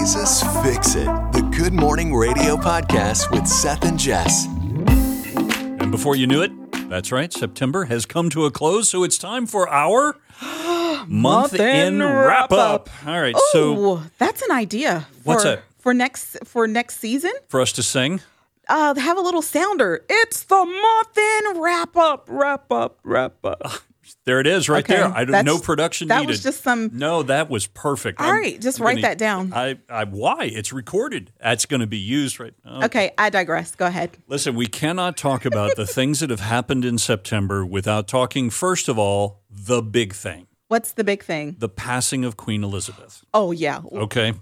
Jesus Fix It, the Good Morning Radio podcast with Seth and Jess. And before you knew it, that's right, September has come to a close, so it's time for our month-end wrap-up. All right, so that's an idea. What's that? For next season? For us to sing? Have a little sounder. It's the month-end wrap-up. There it is right there. No production needed. That was just some... No, that was perfect. All right, just write that down. Why? It's recorded. That's going to be used right now. Okay, I digress. Go ahead. Listen, we cannot talk about the things that have happened in September without talking, first of all, the big thing. What's the big thing? The passing of Queen Elizabeth. Oh, yeah. Okay.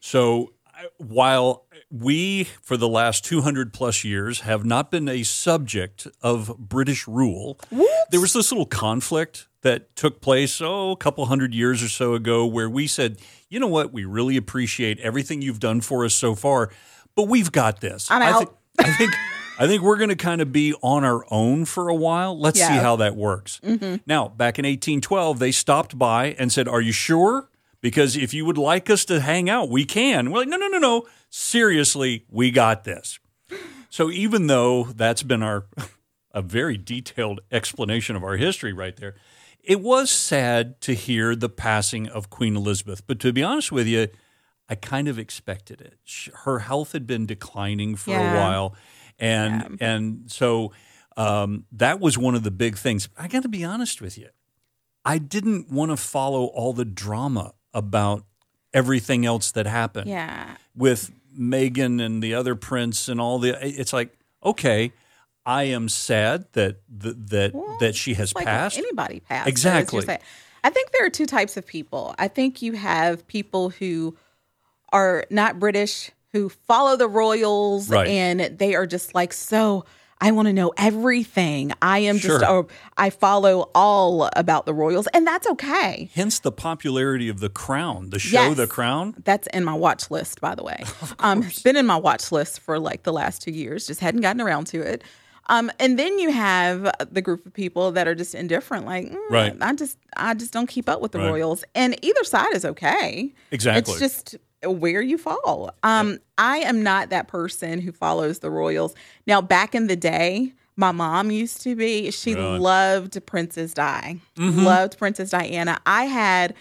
So while we, for the last 200-plus years, have not been a subject of British rule. What? There was this little conflict that took place, a couple hundred years or so ago, where we said, you know what, we really appreciate everything you've done for us so far, but we've got this. I'm out. I think we're going to kind of be on our own for a while. Let's see how that works. Mm-hmm. Now, back in 1812, they stopped by and said, are you sure? Because if you would like us to hang out, we can. We're like, no. Seriously, we got this. So even though that's been a very detailed explanation of our history right there, it was sad to hear the passing of Queen Elizabeth. But to be honest with you, I kind of expected it. Her health had been declining for a while. And so that was one of the big things. I got to be honest with you. I didn't want to follow all the drama about everything else that happened with Meghan and the other prince and all the. It's like, okay, I am sad that she has passed. Anybody passed. Exactly. I think there are two types of people. I think you have people who are not British, who follow the royals, and they are just like, so I want to know everything. I am I follow all about the royals, and that's okay. Hence the popularity of The Crown, the show The Crown. That's in my watch list, by the way. It's been in my watch list for like the last 2 years, just hadn't gotten around to it. And then you have the group of people that are just indifferent, like, I just don't keep up with the royals. And either side is okay. Exactly. It's just where you fall. I am not that person who follows the royals. Now, back in the day, my mom used to be. She loved Princess Di. Mm-hmm. Loved Princess Diana. I had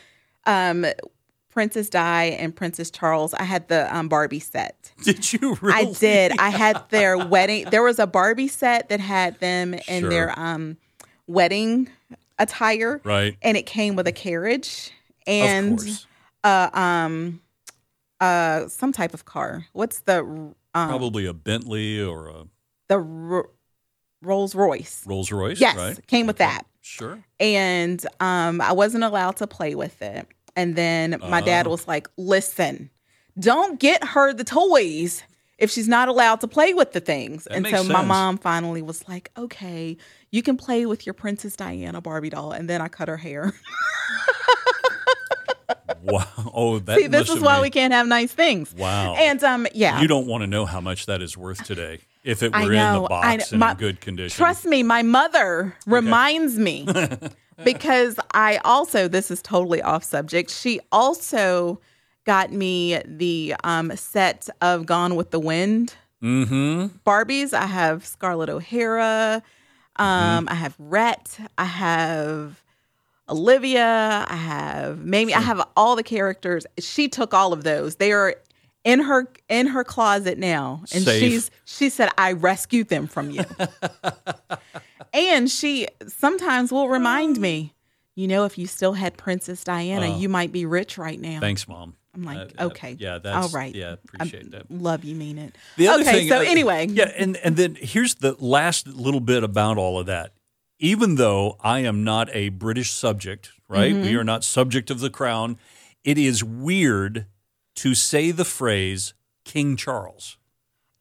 Princess Di and Princess Charles. I had the Barbie set. Did you really? I did. I had their wedding. There was a Barbie set that had them in their wedding attire. Right. And it came with a carriage. And, of course. Some type of car. What's the probably a Bentley or Rolls Royce? Rolls Royce, yes, right? Came with that. Sure. And I wasn't allowed to play with it. And then my dad was like, "Listen, don't get her the toys if she's not allowed to play with the things." And so my mom finally was like, "Okay, you can play with your Princess Diana Barbie doll." And then I cut her hair. Wow. Oh, that. See, this is why we can't have nice things. Wow. And you don't want to know how much that is worth today if it were in the box and in good condition. Trust me, my mother reminds me because this is totally off subject. She also got me the set of Gone with the Wind Barbies. I have Scarlett O'Hara. I have Rhett. I have Olivia, I have Mamie, I have all the characters. She took all of those. They are in her closet now. And safe. She said, I rescued them from you. And she sometimes will remind me, if you still had Princess Diana, you might be rich right now. Thanks, Mom. I'm like, okay. Yeah, that's all right. Yeah, appreciate that. Love you mean it. The other thing, so anyway. Yeah, and then here's the last little bit about all of that. Even though I am not a British subject, right? Mm-hmm. We are not subject of the crown. It is weird to say the phrase King Charles.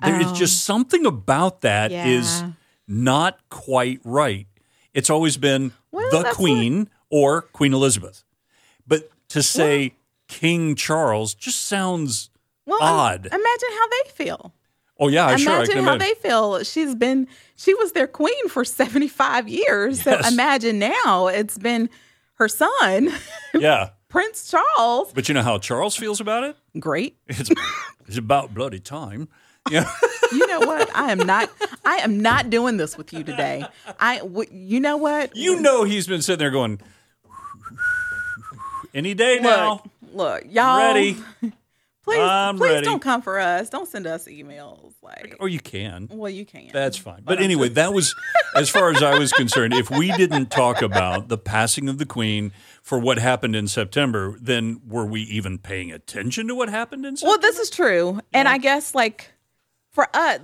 There is just something about that is not quite right. It's always been the Queen or Queen Elizabeth. But to say King Charles just sounds odd. Imagine how they feel. Oh, yeah, imagine how they feel. She was their queen for 75 years. Yes. So imagine now it's been her son Prince Charles. But you know how Charles feels about it? Great. It's about bloody time. Yeah. You know what? I am not doing this with you today. You know what? You know he's been sitting there going, any day now. Look, y'all. Ready. Please don't come for us. Don't send us emails. Or you can. Well, you can. That's fine. But anyway, that was, as far as I was concerned, if we didn't talk about the passing of the Queen for what happened in September, then were we even paying attention to what happened in September? Well, this is true. Yeah. And I guess, for us,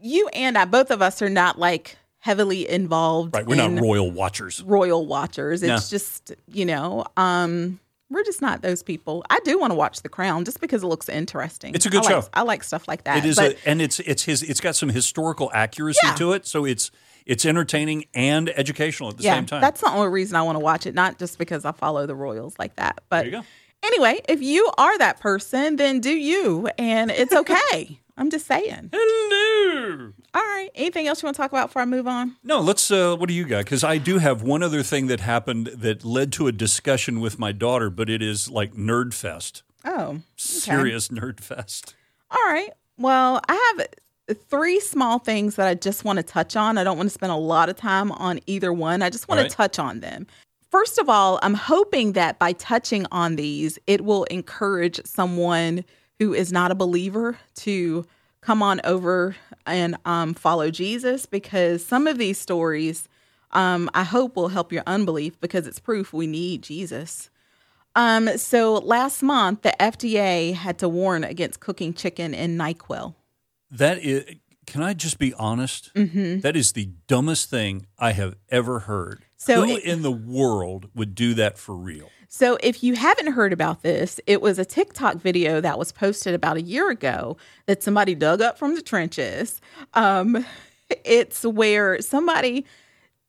you and I, both of us are not, heavily involved. Right, we're not royal watchers. No. It's just, we're just not those people. I do want to watch The Crown just because it looks interesting. It's a good show. I like stuff like that. It is, and it's got some historical accuracy to it, so it's entertaining and educational at the same time. That's the only reason I want to watch it, not just because I follow the royals like that. But there you go. Anyway, if you are that person, then do you, and it's okay. I'm just saying. Hello. All right. Anything else you want to talk about before I move on? No, let's, what do you got? Because I do have one other thing that happened that led to a discussion with my daughter, but it is nerd fest. Oh. Okay. Serious nerd fest. All right. Well, I have three small things that I just want to touch on. I don't want to spend a lot of time on either one. I just want to touch on them. First of all, I'm hoping that by touching on these, it will encourage someone who is not a believer to come on over and follow Jesus, because some of these stories, I hope, will help your unbelief, because it's proof we need Jesus. So last month, the FDA had to warn against cooking chicken in NyQuil. That is, can I just be honest? Mm-hmm. That is the dumbest thing I have ever heard. So who in the world would do that for real? So if you haven't heard about this, it was a TikTok video that was posted about a year ago that somebody dug up from the trenches. It's where somebody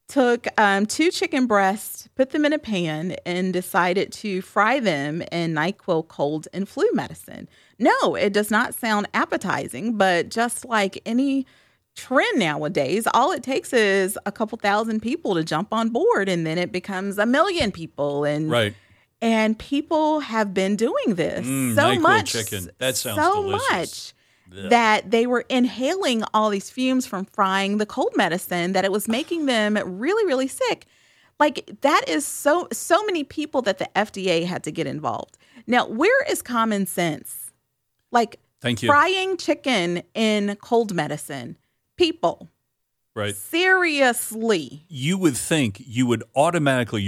took two chicken breasts, put them in a pan, and decided to fry them in NyQuil cold and flu medicine. No, it does not sound appetizing, but just like any trend nowadays, all it takes is a couple thousand people to jump on board, and then it becomes a million people. And right. And people have been doing this so much, chicken. That sounds so delicious. Much that they were inhaling all these fumes from frying the cold medicine that it was making them really, really sick. That is so many people that the FDA had to get involved. Now, where is common sense? Thank you. Frying chicken in cold medicine, people. Right. Seriously. You would think your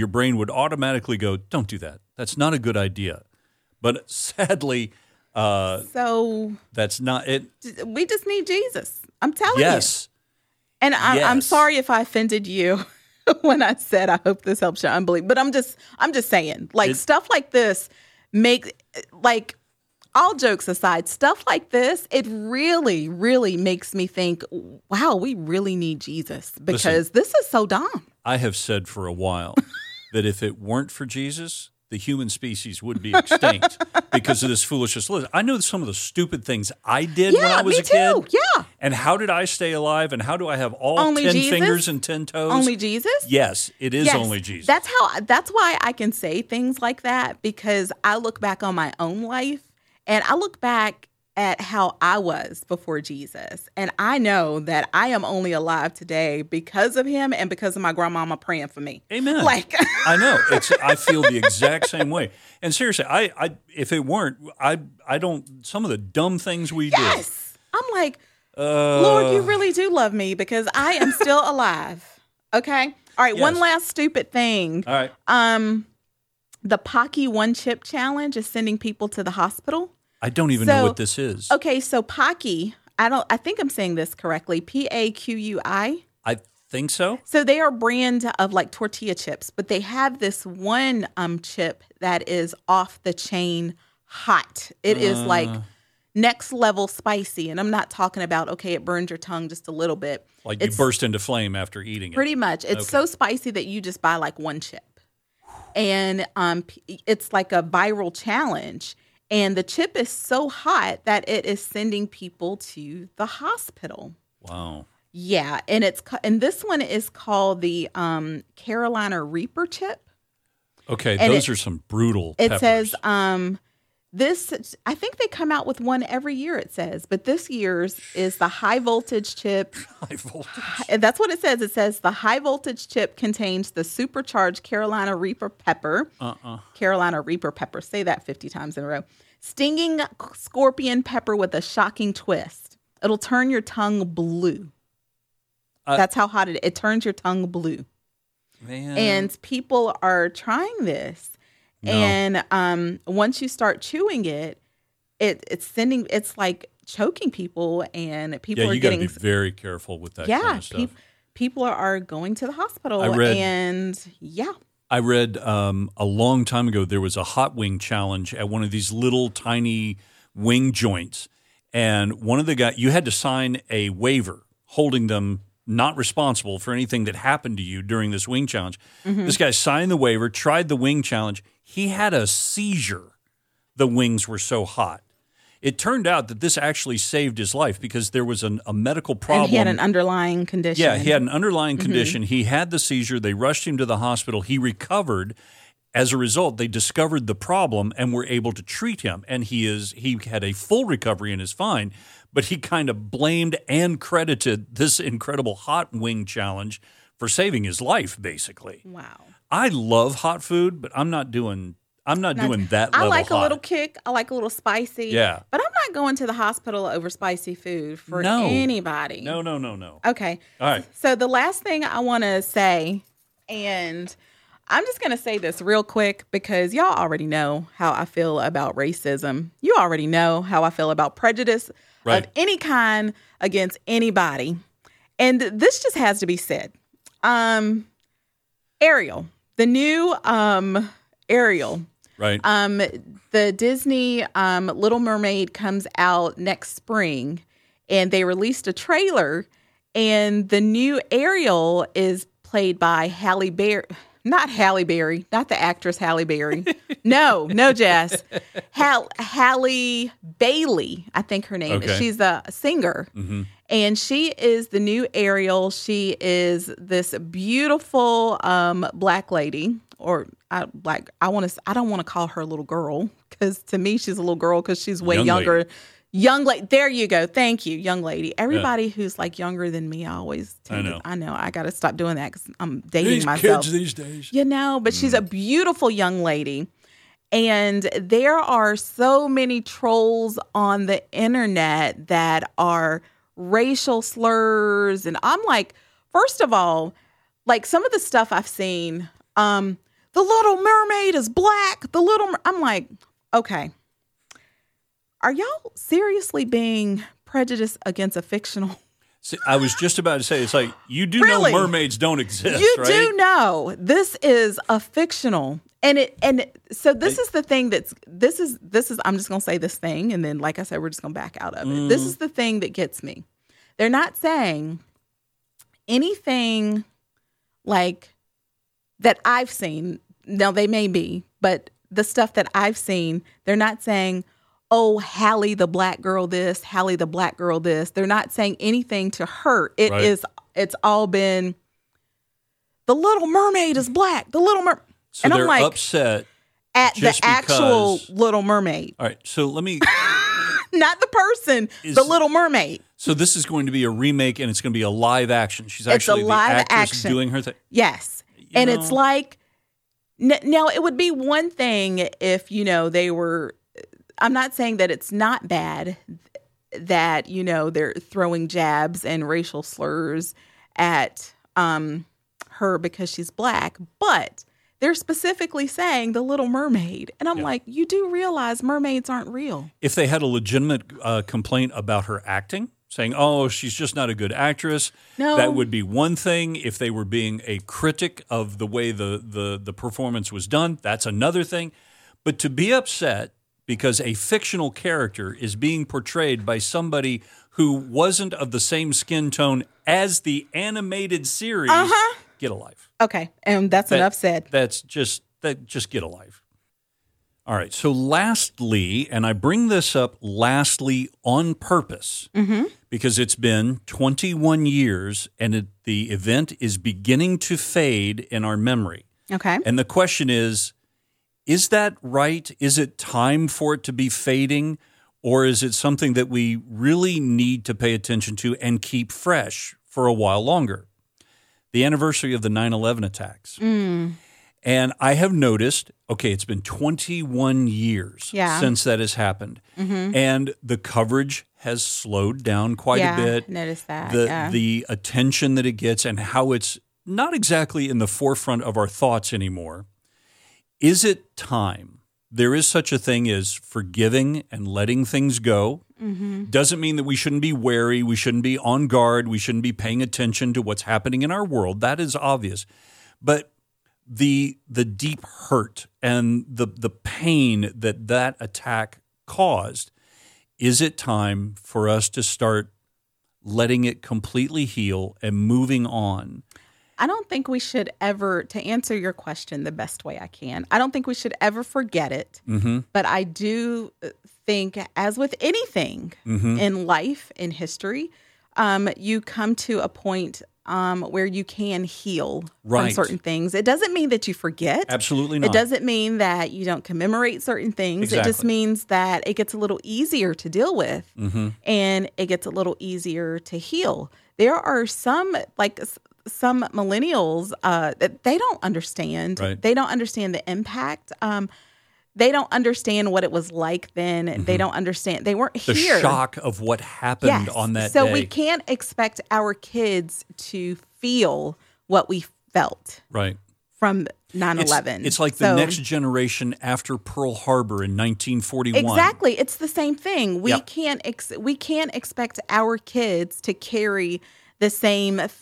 brain would automatically go, don't do that. That's not a good idea. But sadly, that's not it. We just need Jesus. I'm telling you. Yes. And I'm sorry if I offended you when I said I hope this helps your unbelief. But I'm just saying, stuff like this all jokes aside, stuff like this, it really, really makes me think, wow, we really need Jesus, because this is so dumb. I have said for a while that if it weren't for Jesus, the human species would be extinct because of this foolishness. I know some of the stupid things I did when I was a kid. Yeah. And how did I stay alive? And how do I have all only 10 Jesus? Fingers and 10 toes? Only Jesus? Yes, it is only Jesus. That's why I can say things like that, because I look back on my own life. And I look back at how I was before Jesus, and I know that I am only alive today because of him and because of my grandmama praying for me. Amen. I know. I feel the exact same way. And seriously, I if it weren't, I don't, some of the dumb things we do. Yes. I'm Lord, you really do love me, because I am still alive. Okay? All right, one last stupid thing. All right. The Paqui one chip challenge is sending people to the hospital. I don't even know what this is. Okay, so Paqui, I think I'm saying this correctly. PAQUI. I think so. So they are a brand of tortilla chips, but they have this one chip that is off the chain hot. It is next level spicy, and I'm not talking about, it burns your tongue just a little bit. You burst into flame after eating it. Pretty much. It's so spicy that you just buy one chip. And it's a viral challenge. And the chip is so hot that it is sending people to the hospital. Wow. Yeah. And this one is called the Carolina Reaper chip. Okay, and those are some brutal peppers. It says this, I think they come out with one every year, it says. But this year's is the high voltage chip. High voltage. That's what it says. It says the high voltage chip contains the supercharged Carolina Reaper pepper. Carolina Reaper pepper. Say that 50 times in a row. Stinging scorpion pepper with a shocking twist. It'll turn your tongue blue. That's how hot it turns your tongue blue. Man. And people are trying this. No. And once you start chewing it, it's like choking people, and people are getting... Yeah, you got to be very careful with that kind of stuff. People are going to the hospital. I read a long time ago there was a hot wing challenge at one of these little tiny wing joints. And one of the guys... You had to sign a waiver holding them not responsible for anything that happened to you during this wing challenge. Mm-hmm. This guy signed the waiver, tried the wing challenge. He had a seizure. The wings were so hot. It turned out that this actually saved his life because there was a medical problem. And he had an underlying condition. Yeah, he had an underlying condition. He had the seizure. They rushed him to the hospital. He recovered. As a result, they discovered the problem and were able to treat him. And he had a full recovery and is fine. But he kind of blamed and credited this incredible hot wing challenge for saving his life, basically. Wow. I love hot food, but I'm not doing that level. I like hot. A little kick. I like a little spicy. Yeah. But I'm not going to the hospital over spicy food for anybody. No. Okay. All right. So the last thing I want to say, and I'm just going to say this real quick because y'all already know how I feel about racism. You already know how I feel about prejudice. Right. Of any kind against anybody. And this just has to be said. Ariel, the new Ariel. Right. The Disney Little Mermaid comes out next spring, and they released a trailer, and the new Ariel is played by Halle Berry. Not Halle Berry, not the actress Halle Berry. No, Jess. Halle Bailey, I think her name is. She's a singer. Mm-hmm. And she is the new Ariel. She is this beautiful black lady, or I don't want to call her a little girl, because to me she's a little girl because she's way younger. Lady. Young lady, there you go. Thank you, young lady. Everybody who's like younger than me, I always tend to, I know. I got to stop doing that because I'm dating myself. Kids these days. You know, but she's a beautiful young lady. And there are so many trolls on the internet that are racial slurs. And I'm like, first of all, like some of the stuff I've seen, the Little Mermaid is black. I'm like, okay. Are y'all seriously being prejudiced against a fictional? See, I was just about to say, it's like, you do know mermaids don't exist, right? You do know this is a fictional. So this is the thing, I'm just going to say this thing. And then, like I said, we're just going to back out of it. This is the thing that gets me. They're not saying anything like that I've seen. Now, they may be, but the stuff that I've seen, they're not saying, oh, Hallie the black girl this, Hallie the black girl this. They're not saying anything to her. It's all been, the Little Mermaid is black. The Little Mermaid. So and they're upset at the actual Little Mermaid. All right, so let me. Not the person, the Little Mermaid. So this is going to be a remake, and it's going to be a live action. She's actually the actress doing her thing. Yes, it's like, now it would be one thing if, they were. I'm not saying that it's not bad that, they're throwing jabs and racial slurs at her because she's black, but they're specifically saying the Little Mermaid. And I'm like, you do realize mermaids aren't real. If they had a legitimate complaint about her acting, saying, oh, she's just not a good actress, that would be one thing. If they were being a critic of the way the performance was done, that's another thing. But to be upset because a fictional character is being portrayed by somebody who wasn't of the same skin tone as the animated series, get a life. Okay, and that's enough said. That's just get a life. All right, so lastly, and I bring this up lastly on purpose, because it's been 21 years, and the event is beginning to fade in our memory. Okay. And the question is that right? Is it time for it to be fading, or is it something that we really need to pay attention to and keep fresh for a while longer? The anniversary of the 9/11 attacks. Mm. And I have noticed, okay, it's been 21 years since that has happened. Mm-hmm. And the coverage has slowed down quite a bit. Yeah, noticed that. The attention that it gets and how it's not exactly in the forefront of our thoughts anymore. Is it time? There is such a thing as forgiving and letting things go. Mm-hmm. Doesn't mean that we shouldn't be wary, we shouldn't be on guard, we shouldn't be paying attention to what's happening in our world. That is obvious. But the deep hurt and the pain that attack caused, is it time for us to start letting it completely heal and moving on? I don't think we should ever, to answer your question the best way I can, I don't think we should ever forget it. Mm-hmm. But I do think, as with anything mm-hmm. in life, in history, you come to a point where you can heal right. from certain things. It doesn't mean that you forget. Absolutely not. It doesn't mean that you don't commemorate certain things. Exactly. It just means that it gets a little easier to deal with mm-hmm. and it gets a little easier to heal. There are some millennials that they don't understand. Right. They don't understand the impact. They don't understand what it was like then. Mm-hmm. They don't understand. They weren't here. The shock of what happened on that day. So we can't expect our kids to feel what we felt from 9/11. It's like the next generation after Pearl Harbor in 1941. Exactly. It's the same thing. We can't expect our kids to carry the same feeling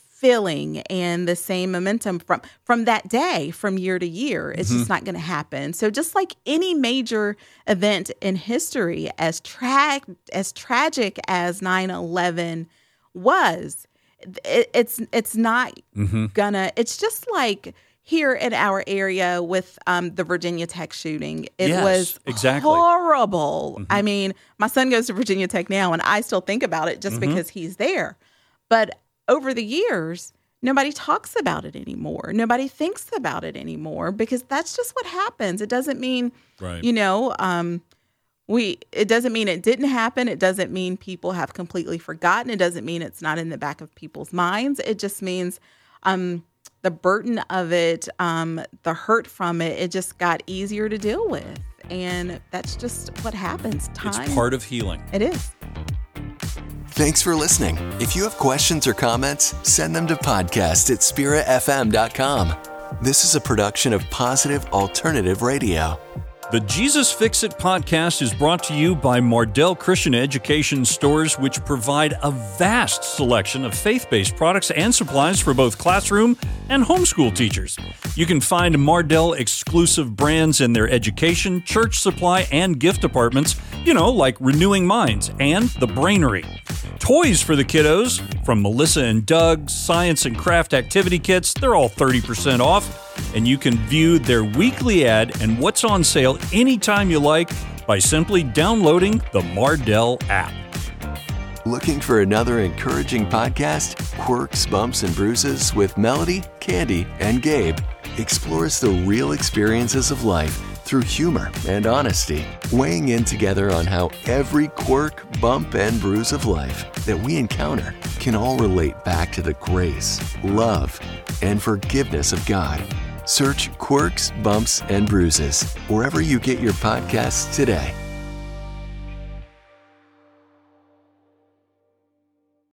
and the same momentum from that day, from year to year. It's mm-hmm. just not going to happen. So just like any major event in history, as tragic as 9/11 was, it's not mm-hmm. gonna. It's just like here in our area with the Virginia Tech shooting. It was horrible. Mm-hmm. I mean, my son goes to Virginia Tech now, and I still think about it just mm-hmm. because he's there. But over the years, nobody talks about it anymore. Nobody thinks about it anymore because that's just what happens. It doesn't mean, it doesn't mean it didn't happen. It doesn't mean people have completely forgotten. It doesn't mean it's not in the back of people's minds. It just means the burden of it, the hurt from it, it just got easier to deal with. And that's just what happens. It's part of healing. It is. Thanks for listening. If you have questions or comments, send them to podcast@spirafm.com. This is a production of Positive Alternative Radio. The Jesus Fix It podcast is brought to you by Mardell Christian Education Stores, which provide a vast selection of faith-based products and supplies for both classroom and homeschool teachers. You can find Mardell exclusive brands in their education, church supply, and gift departments, like Renewing Minds and The Brainery. Toys for the kiddos from Melissa and Doug, science and craft activity kits, they're all 30% off. And you can view their weekly ad and what's on sale anytime you like by simply downloading the Mardell app. Looking for another encouraging podcast? Quirks, Bumps, and Bruises with Melody, Candy, and Gabe explores the real experiences of life through humor and honesty, weighing in together on how every quirk, bump, and bruise of life that we encounter can all relate back to the grace, love, and forgiveness of God. Search Quirks, Bumps, and Bruises wherever you get your podcasts today.